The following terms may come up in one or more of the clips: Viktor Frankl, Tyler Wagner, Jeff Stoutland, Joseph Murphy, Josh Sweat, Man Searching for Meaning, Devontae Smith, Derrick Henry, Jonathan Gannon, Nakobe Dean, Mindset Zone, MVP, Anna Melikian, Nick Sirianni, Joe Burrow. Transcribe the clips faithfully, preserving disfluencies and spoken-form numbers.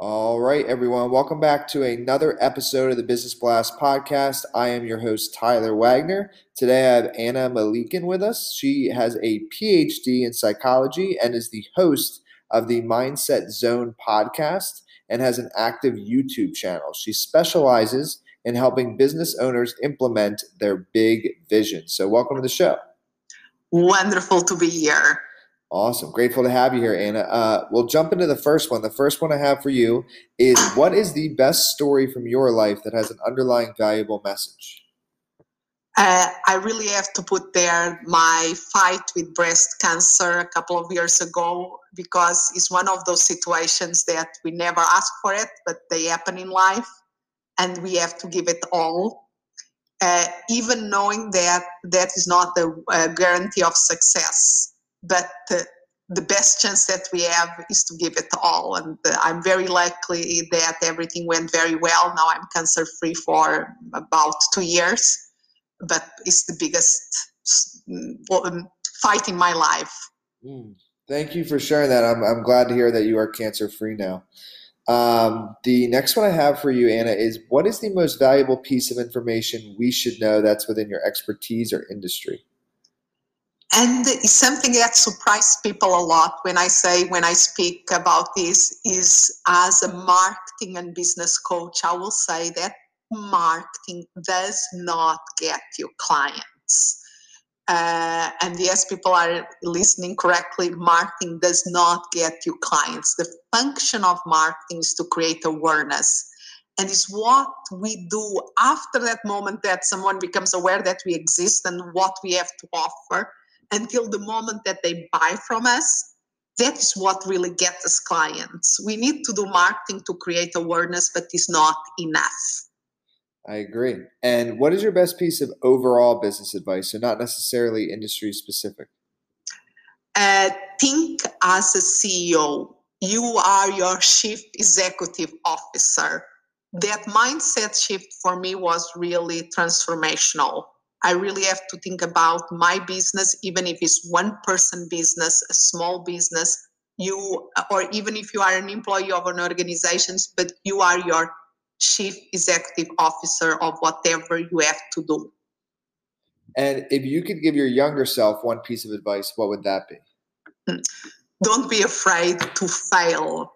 All right, everyone. Welcome back to another episode of the Business Blast Podcast. I am your host, Tyler Wagner. Today I have Anna Melikian with us. She has a P H D in psychology and is the host of the Mindset Zone podcast and has an active YouTube channel. She specializes in helping business owners implement their big vision. So welcome to the show. Wonderful to be here. Awesome. Grateful to have you here, Anna. Uh, we'll jump into the first one. The first one I have for you is, what is the best story from your life that has an underlying valuable message? Uh, I really have to put there my fight with breast cancer a couple of years ago, because it's one of those situations that we never ask for it, but they happen in life and we have to give it all. Uh, even knowing that that is not a, a guarantee of success. But the, the best chance that we have is to give it all. And I'm very lucky that everything went very well. Now I'm cancer-free for about two years. But it's the biggest fight in my life. Mm. Thank you for sharing that. I'm, I'm glad to hear that you are cancer-free now. Um, the next one I have for you, Anna, is, what is the most valuable piece of information we should know that's within your expertise or industry? And it's something that surprised people a lot when I say, when I speak about this, is as a marketing and business coach, I will say that marketing does not get you clients. Uh, and yes, people are listening correctly. Marketing does not get you clients. The function of marketing is to create awareness. And it's what we do after that moment that someone becomes aware that we exist and what we have to offer, until the moment that they buy from us. That is what really gets us clients. We need to do marketing to create awareness, but it's not enough. I agree. And what is your best piece of overall business advice, so not necessarily industry specific? Uh, think as a C E O. You are your chief executive officer. That mindset shift for me was really transformational. I really have to think about my business, even if it's one person business, a small business, you, or even if you are an employee of an organization, but you are your chief executive officer of whatever you have to do. And if you could give your younger self one piece of advice, what would that be? Don't be afraid to fail,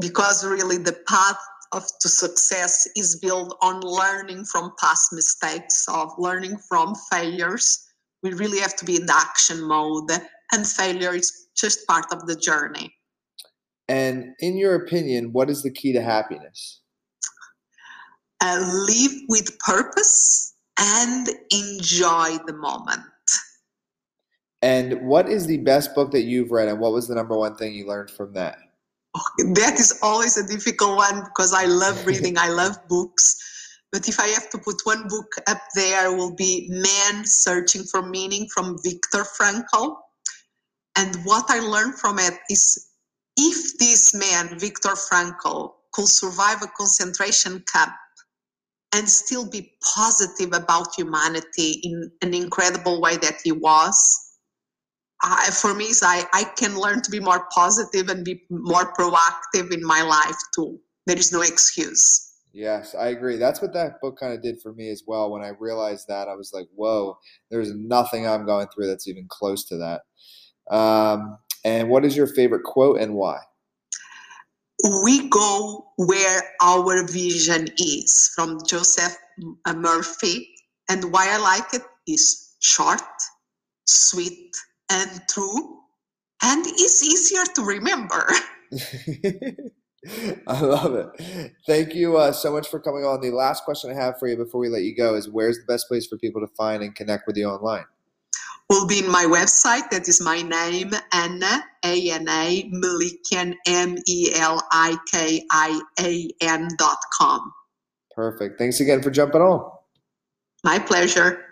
because really the path Of to success is built on learning from past mistakes, of learning from failures. We really have to be in the action mode, and failure is just part of the journey. And in your opinion, what is the key to happiness? Uh, live with purpose and enjoy the moment. And what is the best book that you've read, and what was the number one thing you learned from that? That is always a difficult one, because I love reading, I love books. But if I have to put one book up there, will be Man Searching for Meaning from Viktor Frankl. And what I learned from it is, if this man, Viktor Frankl, could survive a concentration camp and still be positive about humanity in an incredible way that he was, I, for me, is I, I can learn to be more positive and be more proactive in my life too. There is no excuse. Yes, I agree. That's what that book kind of did for me as well. When I realized that, I was like, whoa, there's nothing I'm going through that's even close to that. Um, and what is your favorite quote, and why? We go where our vision is, from Joseph Murphy. And why I like it is short, sweet, and true, and it's easier to remember. I love it. Thank you uh, so much for coming on. The last question I have for you before we let you go is, where's the best place for people to find and connect with you online? will be in my website. That is my name, Anna, A N A, Melikian, M E L I K I A N dot com. Perfect. Thanks again for jumping on. My pleasure.